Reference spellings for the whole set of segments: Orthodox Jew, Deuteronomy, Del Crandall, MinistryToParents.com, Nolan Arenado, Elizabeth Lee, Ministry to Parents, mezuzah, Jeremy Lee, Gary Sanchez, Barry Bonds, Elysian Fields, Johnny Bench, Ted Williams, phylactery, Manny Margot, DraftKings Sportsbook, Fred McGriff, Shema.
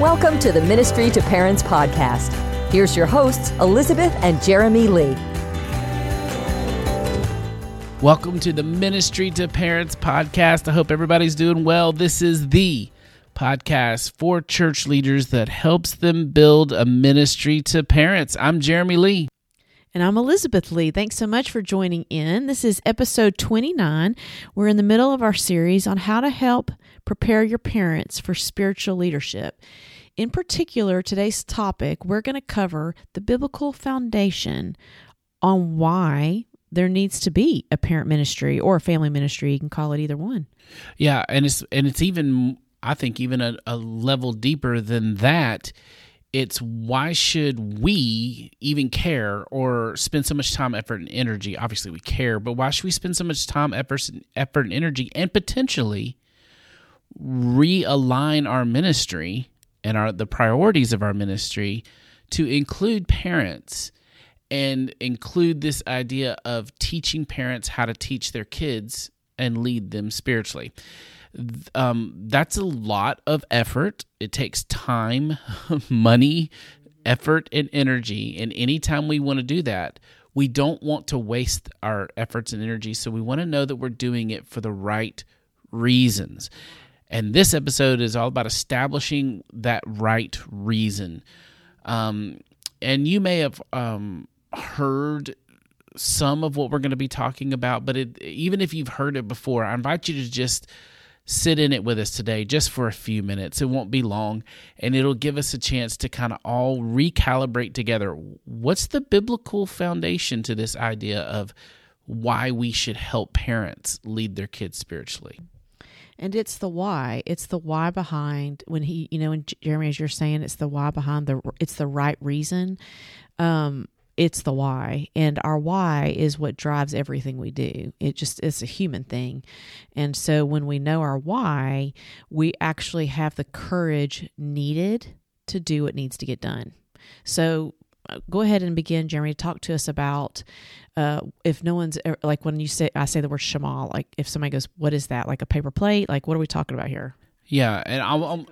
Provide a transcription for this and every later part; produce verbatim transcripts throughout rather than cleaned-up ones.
Welcome to the Ministry to Parents podcast. Here's your hosts, Elizabeth and Jeremy Lee. Welcome to the Ministry to Parents podcast. I hope everybody's doing well. This is the podcast for church leaders that helps them build a ministry to parents. I'm Jeremy Lee. And I'm Elizabeth Lee. Thanks so much for joining in. This is episode twenty-nine. We're in the middle of our series on how to help prepare your parents for spiritual leadership. In particular, today's topic, we're going to cover the biblical foundation on why there needs to be a parent ministry or a family ministry. You can call it either one. Yeah, and it's and it's even, I think, even a, a level deeper than that. It's why should we even care or spend so much time, effort, and energy? Obviously, we care, but why should we spend so much time, effort, effort and energy and potentially realign our ministry and our the priorities of our ministry to include parents and include this idea of teaching parents how to teach their kids and lead them spiritually? Um, that's a lot of effort. It takes time, money, effort, and energy. And anytime we want to do that, we don't want to waste our efforts and energy. So we want to know that we're doing it for the right reasons. And this episode is all about establishing that right reason. Um, and you may have um, heard some of what we're going to be talking about, but it, even if you've heard it before, I invite you to just sit in it with us today just for a few minutes. It won't be long, and it'll give us a chance to kind of all recalibrate together. What's the biblical foundation to this idea of why we should help parents lead their kids spiritually? And it's the why. It's the why behind when he, you know, and Jeremy, as you're saying, it's the why behind the, it's the right reason. Um, It's the why, and our why is what drives everything we do. It just it's a human thing. And so when we know our why, we actually have the courage needed to do what needs to get done. So go ahead and begin, Jeremy, to talk to us about uh, if no one's like when you say, I say the word Shema, like if somebody goes, what is that? Like a paper plate? Like what are we talking about here? Yeah. And I'll, I'll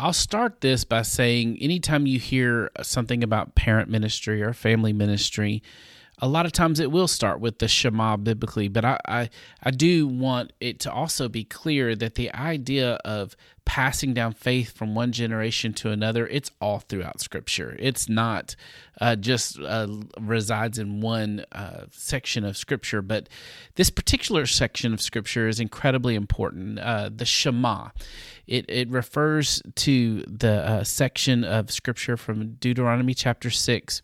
I'll start this by saying anytime you hear something about parent ministry or family ministry, a lot of times it will start with the Shema biblically, but I, I, I do want it to also be clear that the idea of passing down faith from one generation to another, it's all throughout Scripture. It's not uh, just uh, resides in one uh, section of Scripture, but this particular section of Scripture is incredibly important. Uh, the Shema, it it refers to the uh, section of Scripture from Deuteronomy chapter six,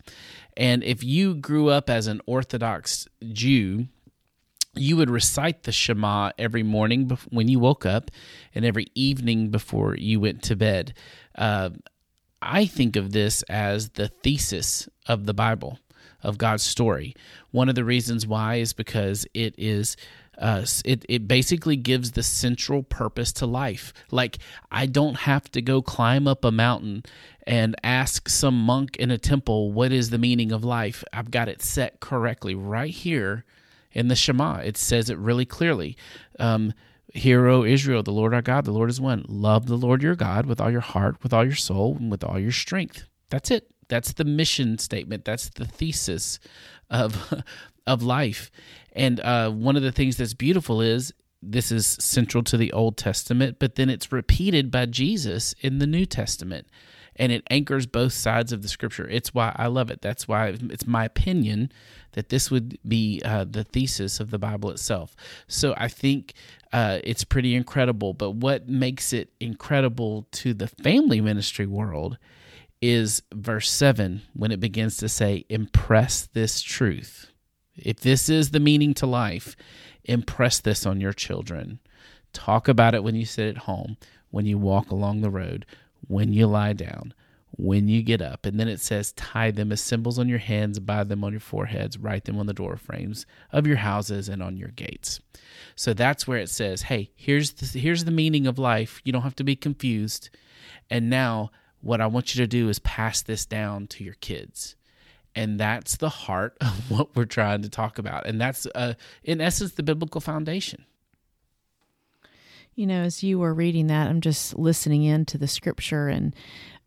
and if you grew up as an Orthodox Jew, you would recite the Shema every morning when you woke up and every evening before you went to bed. Uh, I think of this as the thesis of the Bible, of God's story. One of the reasons why is because it is uh, it, it basically gives the central purpose to life. Like, I don't have to go climb up a mountain and ask some monk in a temple, what is the meaning of life? I've got it set correctly right here. In the Shema, it says it really clearly. Um, Hear, O Israel, the Lord our God, the Lord is one. Love the Lord your God with all your heart, with all your soul, and with all your strength. That's it. That's the mission statement. That's the thesis of of life. And uh, one of the things that's beautiful is this is central to the Old Testament, but then it's repeated by Jesus in the New Testament. And it anchors both sides of the Scripture. It's why I love it. That's why it's my opinion that this would be uh, the thesis of the Bible itself. So I think uh, it's pretty incredible. But what makes it incredible to the family ministry world is verse seven, when it begins to say, impress this truth. If this is the meaning to life, impress this on your children. Talk about it when you sit at home, when you walk along the road, when you lie down, when you get up. And then it says, tie them as symbols on your hands, bind them on your foreheads, write them on the door frames of your houses and on your gates. So that's where it says, hey, here's the, here's the meaning of life. You don't have to be confused. And now what I want you to do is pass this down to your kids. And that's the heart of what we're trying to talk about. And that's, uh, in essence, the biblical foundation. You know, as you were reading that, I'm just listening into the scripture, and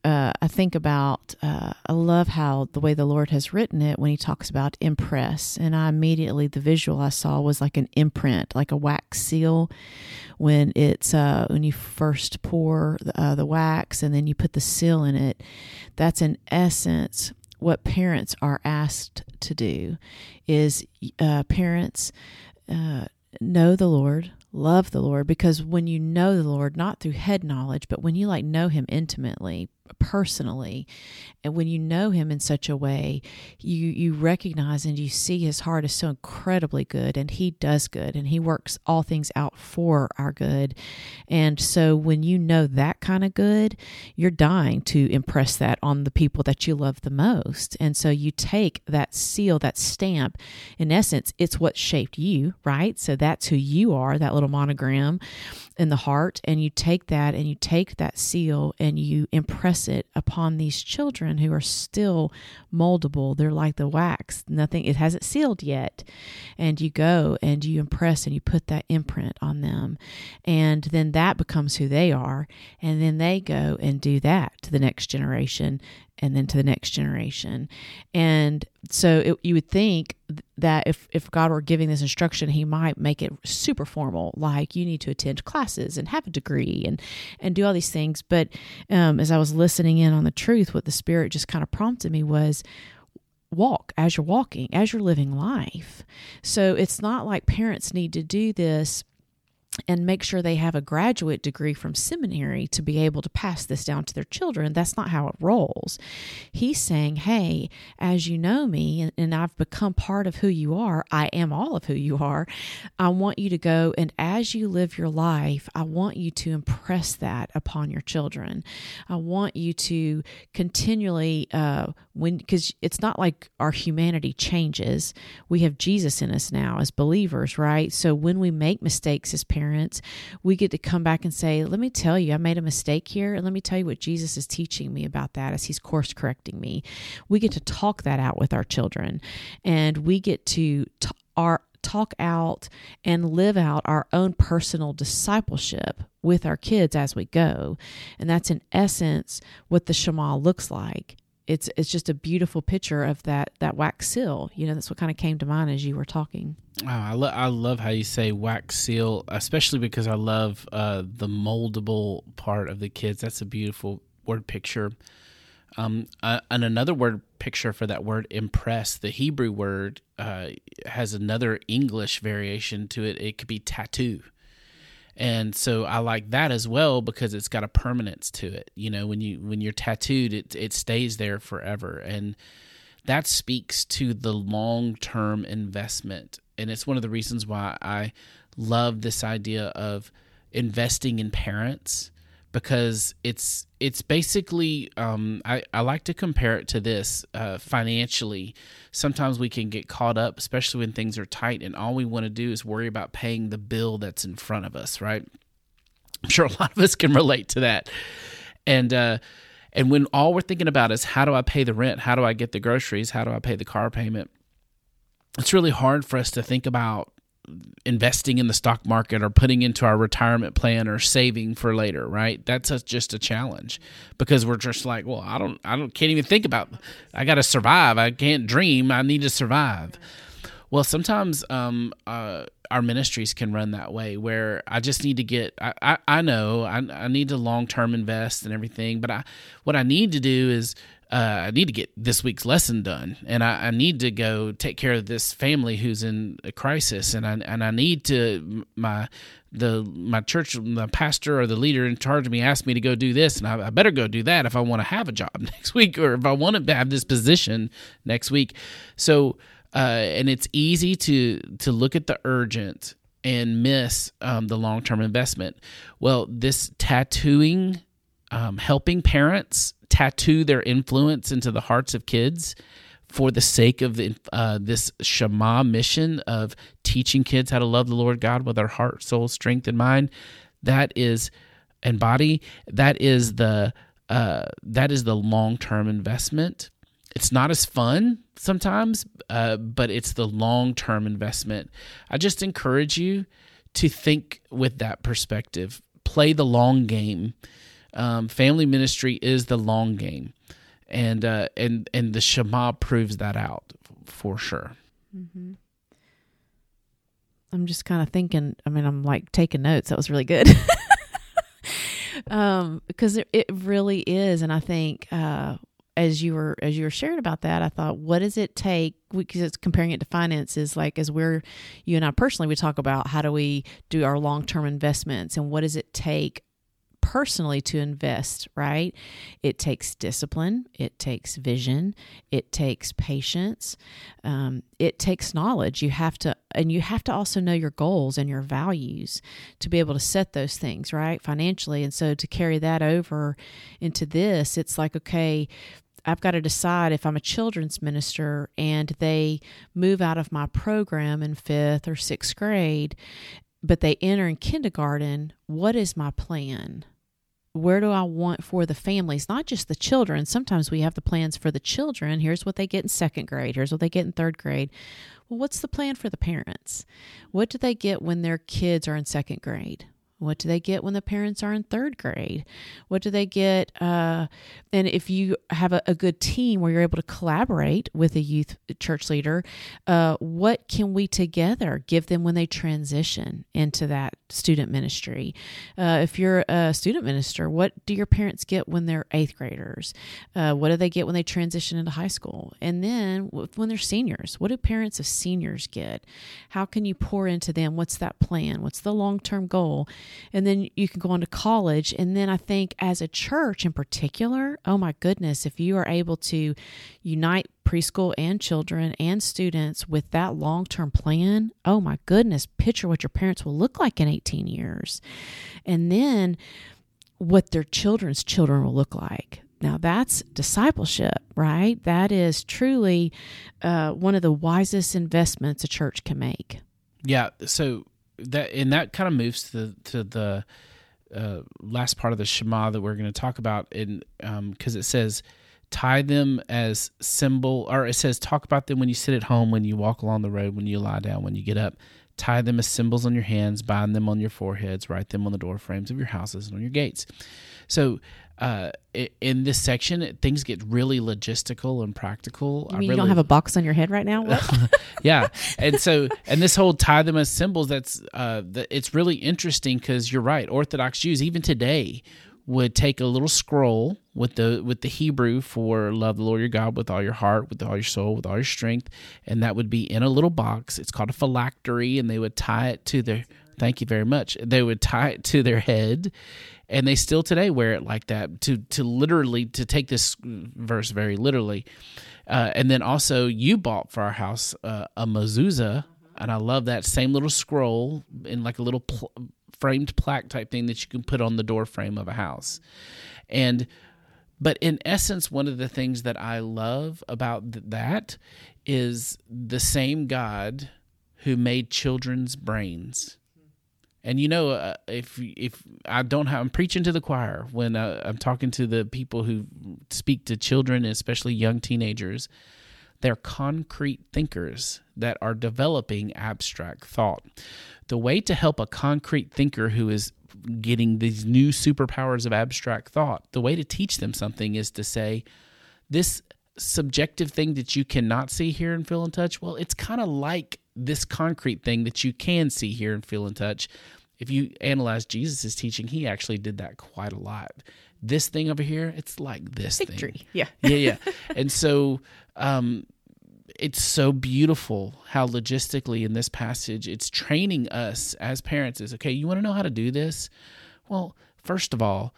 uh, I think about, uh, I love how the way the Lord has written it when he talks about impress. And I immediately, the visual I saw was like an imprint, like a wax seal, when it's, uh, when you first pour the, uh, the wax and then you put the seal in it. That's in essence what parents are asked to do is uh, parents uh, know the Lord. Love the Lord, because when you know the Lord, not through head knowledge, but when you like know him intimately, personally, and when you know him in such a way, you you recognize and you see his heart is so incredibly good, and he does good, and he works all things out for our good. And so when you know that kind of good, you're dying to impress that on the people that you love the most. And so you take that seal, that stamp, in essence, it's what shaped you, right? So that's who you are, that little monogram in the heart, and you take that and you take that seal and you impress it upon these children who are still moldable. They're like the wax, nothing, it hasn't sealed yet. And you go and you impress and you put that imprint on them. And then that becomes who they are. And then they go and do that to the next generation, and then to the next generation. And so it, you would think that if, if God were giving this instruction, he might make it super formal, like you need to attend classes and have a degree and, and do all these things. But um, as I was listening in on the truth, what the Spirit just kind of prompted me was, walk as you're walking, as you're living life. So it's not like parents need to do this and make sure they have a graduate degree from seminary to be able to pass this down to their children. That's not how it rolls. He's saying, hey, as you know me and, and I've become part of who you are, I am all of who you are. I want you to go, and as you live your life, I want you to impress that upon your children. I want you to continually, uh, when, because it's not like our humanity changes. We have Jesus in us now as believers, right? So when we make mistakes as parents, Parents, we get to come back and say, let me tell you, I made a mistake here. And let me tell you what Jesus is teaching me about that as he's course correcting me. We get to talk that out with our children, and we get to t- our, talk out and live out our own personal discipleship with our kids as we go. And that's in essence what the Shema looks like. It's, it's just a beautiful picture of that, that wax seal. You know, that's what kind of came to mind as you were talking. Oh, I, lo- I love how you say wax seal, especially because I love uh, the moldable part of the kids. That's a beautiful word picture. Um, uh, and another word picture for that word, impress, the Hebrew word uh, has another English variation to it. It could be tattoo. And so I like that as well, because it's got a permanence to it. You know, when you when you're tattooed, it it stays there forever, and that speaks to the long-term investment. And it's one of the reasons why I love this idea of investing in parents, because it's it's basically um, I I like to compare it to this uh, financially. Sometimes we can get caught up, especially when things are tight, and all we want to do is worry about paying the bill that's in front of us. Right? I'm sure a lot of us can relate to that, and uh, and when all we're thinking about is how do I pay the rent, how do I get the groceries, how do I pay the car payment, it's really hard for us to think about investing in the stock market or putting into our retirement plan or saving for later, right? That's a, just a challenge, because we're just like, well, I don't, I don't, can't even think about. I got to survive. I can't dream. I need to survive. Well, sometimes um, uh, our ministries can run that way, where I just need to get. I, I, I know I, I need to long term invest and everything, but I, what I need to do is. Uh, I need to get this week's lesson done, and I, I need to go take care of this family who's in a crisis, and I and I need to my the my church, the pastor or the leader in charge of me asked me to go do this, and I, I better go do that if I want to have a job next week, or if I want to have this position next week. So, uh, and it's easy to to look at the urgent and miss um, the long term investment. Well, this tattooing, um, helping parents tattoo their influence into the hearts of kids for the sake of the, uh, this Shema mission of teaching kids how to love the Lord God with our heart, soul, strength, and mind. That is, and body, that is the uh, that is the long-term investment. It's not as fun sometimes, uh, but it's the long-term investment. I just encourage you to think with that perspective. Play the long game. Um, family ministry is the long game, and uh, and and the Shema proves that out for sure. Mm-hmm. I'm just kind of thinking. I mean, I'm like taking notes. That was really good. Um, because it, it really is, and I think uh, as you were as you were sharing about that, I thought, what does it take? Because it's comparing it to finances, like as we're you and I personally, we talk about how do we do our long term investments, and what does it take personally to invest? Right? It takes discipline, it takes vision, it takes patience, um, it takes knowledge. You have to. And you have to also know your goals and your values to be able to set those things, right, financially. And so to carry that over into this, it's like, okay, I've got to decide if I'm a children's minister and they move out of my program in fifth or sixth grade, but they enter in kindergarten, what is my plan? Where do I want for the families, not just the children? Sometimes we have the plans for the children. Here's what they get in second grade. Here's what they get in third grade. Well, what's the plan for the parents? What do they get when their kids are in second grade? What do they get when the parents are in third grade? What do they get? Uh, and if you have a, a good team where you're able to collaborate with a youth church leader, uh, what can we together give them when they transition into that student ministry? Uh, if you're a student minister, what do your parents get when they're eighth graders? Uh, what do they get when they transition into high school? And then when they're seniors, what do parents of seniors get? How can you pour into them? What's that plan? What's the long-term goal? And then you can go on to college. And then I think as a church in particular, oh my goodness, if you are able to unite preschool and children and students with that long-term plan, oh my goodness, picture what your parents will look like in eighteen years. And then what their children's children will look like. Now that's discipleship, right? That is truly uh, one of the wisest investments a church can make. Yeah, so... That and that kind of moves to the, to the uh, last part of the Shema that we're going to talk about, and because um, it says, "Tie them as symbol," or it says, "Talk about them when you sit at home, when you walk along the road, when you lie down, when you get up. Tie them as symbols on your hands, bind them on your foreheads, write them on the door frames of your houses and on your gates." So, uh, in this section, things get really logistical and practical. You mean I really, you don't have a box on your head right now? Yeah, and so and this whole tie them as symbols. That's uh, the, it's really interesting because you're right. Orthodox Jews even today would take a little scroll with the with the Hebrew for love the Lord your God with all your heart, with all your soul, with all your strength, and that would be in a little box. It's called a phylactery, and they would tie it to their thank you very much. They would tie it to their head, and they still today wear it like that to to literally to take this verse very literally. Uh, and then also, you bought for our house uh, a mezuzah, and I love that same little scroll in like a little Pl- framed plaque type thing that you can put on the door frame of a house. And but in essence, one of the things that I love about th- that is the same God who made children's brains. And you know, uh, if if I don't have, I'm preaching to the choir when uh, I'm talking to the people who speak to children, especially young teenagers. They're concrete thinkers that are developing abstract thought. The way to help a concrete thinker who is getting these new superpowers of abstract thought, the way to teach them something is to say, this subjective thing that you cannot see, hear, and feel and touch, well, it's kind of like this concrete thing that you can see, hear, and feel and touch. If you analyze Jesus' teaching, he actually did that quite a lot. This thing over here, it's like this Victory. thing. Victory, yeah. Yeah, yeah. And so um, it's so beautiful how logistically in this passage, it's training us as parents is, okay, you want to know how to do this? Well, first of all,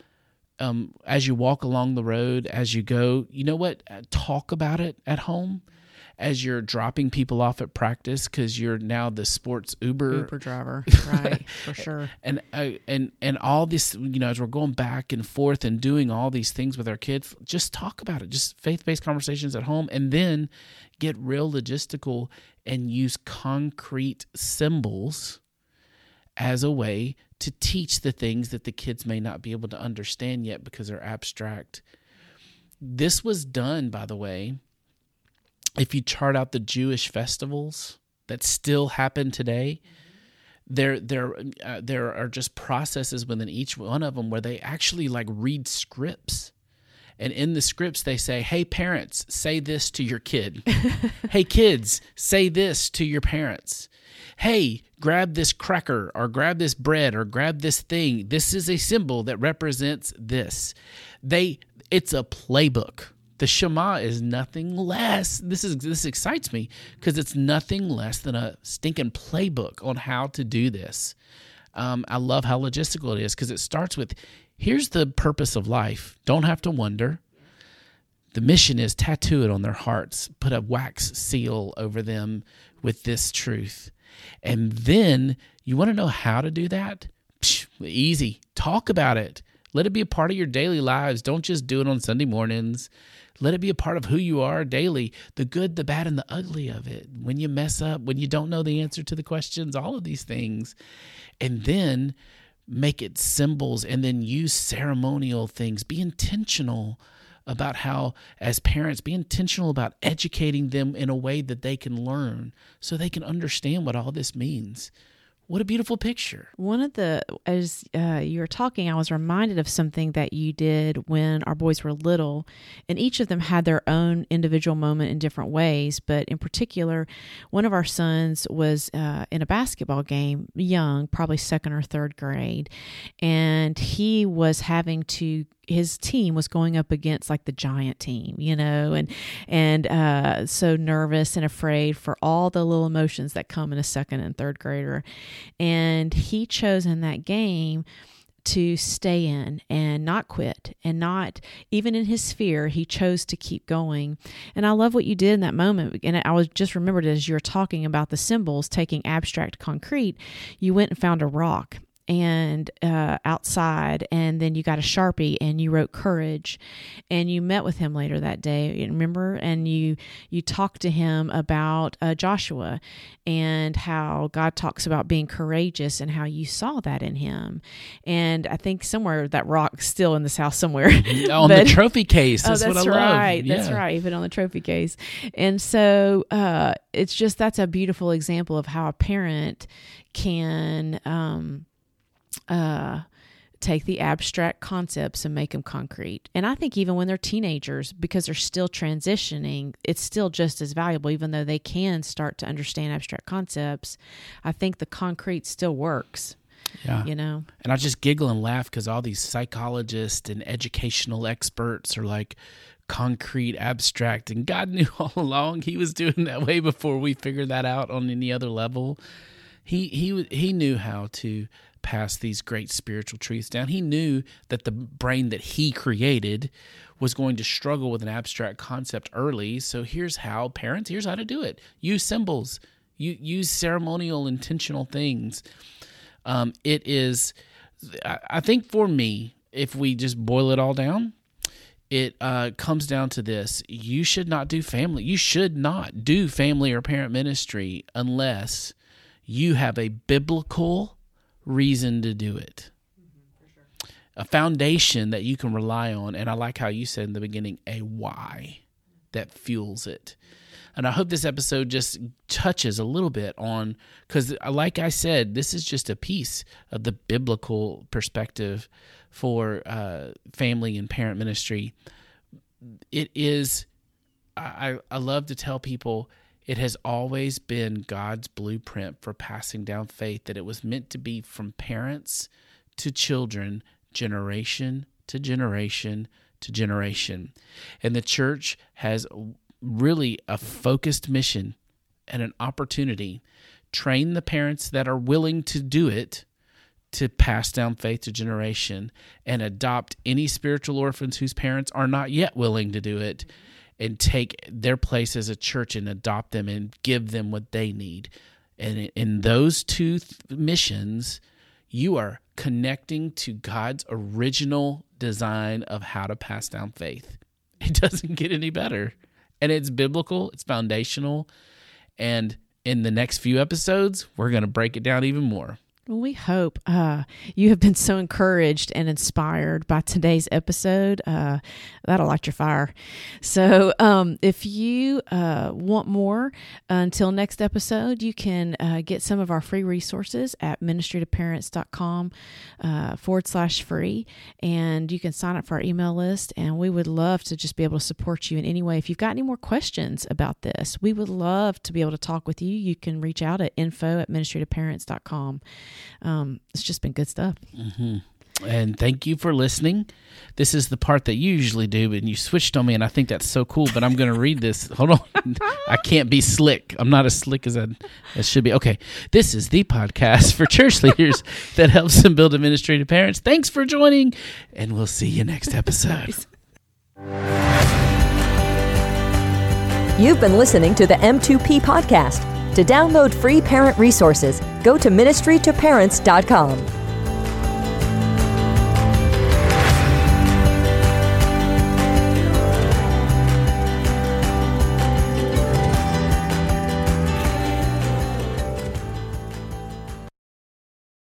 um, as you walk along the road, as you go, you know what? Talk about it at home. As you're dropping people off at practice because you're now the sports Uber Uber driver, right? For sure. And uh, and and all this, you know, as we're going back and forth and doing all these things with our kids, just talk about it. Just faith-based conversations at home, and then get real logistical and use concrete symbols as a way to teach the things that the kids may not be able to understand yet because they're abstract. This was done, by the way. If you chart out the Jewish festivals that still happen today, there there uh, there are just processes within each one of them where they actually like read scripts. And in the scripts, they say, hey, parents, say this to your kid. Hey, kids, say this to your parents. Hey, grab this cracker or grab this bread or grab this thing. This is a symbol that represents this. They, it's a playbook. The Shema is nothing less. This is this excites me because it's nothing less than a stinking playbook on how to do this. Um, I love how logistical it is because it starts with, here's the purpose of life. Don't have to wonder. The mission is tattoo it on their hearts, put a wax seal over them with this truth. And then you want to know how to do that? Psh, easy. Talk about it. Let it be a part of your daily lives. Don't just do it on Sunday mornings. Let it be a part of who you are daily, the good, the bad, and the ugly of it. When you mess up, when you don't know the answer to the questions, all of these things. And then make it symbols and then use ceremonial things. Be intentional about how, as parents, be intentional about educating them in a way that they can learn so they can understand what all this means. What a beautiful picture. One of the, as uh, you were talking, I was reminded of something that you did when our boys were little, and each of them had their own individual moment in different ways. But in particular, one of our sons was uh, in a basketball game, young, probably second or third grade, and he was having to his team was going up against like the giant team, you know, and, and, uh, so nervous and afraid for all the little emotions that come in a second and third grader. And he chose in that game to stay in and not quit, and not even in his fear, he chose to keep going. And I love what you did in that moment. And I was just remembered as you were talking about the symbols, taking abstract concrete, you went and found a rock and uh, outside, and then you got a Sharpie and you wrote courage, and you met with him later that day, remember? And you you talked to him about uh, Joshua and how God talks about being courageous and how you saw that in him. And I think somewhere that rock's still in this house somewhere. On but, the trophy case, that's, oh, that's what I right. love. Right, yeah. That's right, even on the trophy case. And so uh, it's just, that's a beautiful example of how a parent can um, Uh, take the abstract concepts and make them concrete. And I think even when they're teenagers, because they're still transitioning, it's still just as valuable, even though they can start to understand abstract concepts. I think the concrete still works. Yeah. You know? And I just giggle and laugh because all these psychologists and educational experts are like, concrete, abstract, and God knew all along he was doing that way before we figured that out on any other level. He he he knew how to pass these great spiritual truths down. He knew that the brain that he created was going to struggle with an abstract concept early. So here's how, parents, here's how to do it. Use symbols. You use ceremonial, intentional things. Um, it is, I think for me, if we just boil it all down, it uh, comes down to this. You should not do family. You should not do family or parent ministry unless you have a biblical reason to do it, mm-hmm, for sure. A foundation that you can rely on. And I like how you said in the beginning, a why that fuels it. And I hope this episode just touches a little bit on, because like I said, this is just a piece of the biblical perspective for uh, family and parent ministry. It is, I, I love to tell people, it has always been God's blueprint for passing down faith, that it was meant to be from parents to children, generation to generation to generation. And the church has really a focused mission and an opportunity. Train the parents that are willing to do it to pass down faith to generation, and adopt any spiritual orphans whose parents are not yet willing to do it, and take their place as a church and adopt them and give them what they need. And in those two th- missions, you are connecting to God's original design of how to pass down faith. It doesn't get any better. And it's biblical, it's foundational. And in the next few episodes, we're going to break it down even more. Well, we hope uh, you have been so encouraged and inspired by today's episode. Uh, that'll light your fire. So um, if you uh, want more uh, until next episode, you can uh, get some of our free resources at ministry to parents dot com uh, forward slash free. And you can sign up for our email list. And we would love to just be able to support you in any way. If you've got any more questions about this, we would love to be able to talk with you. You can reach out at info at ministry to parents dot com. Um, it's just been good stuff. Mm-hmm. And thank you for listening. This is the part that you usually do, and you switched on me, and I think that's so cool, but I'm going to read this. Hold on. I can't be slick. I'm not as slick as I, as should be. Okay. This is the podcast for church leaders that helps them build a ministry to parents. Thanks for joining, and we'll see you next episode. You've been listening to the M two P Podcast. To download free parent resources, go to ministry to parents dot com.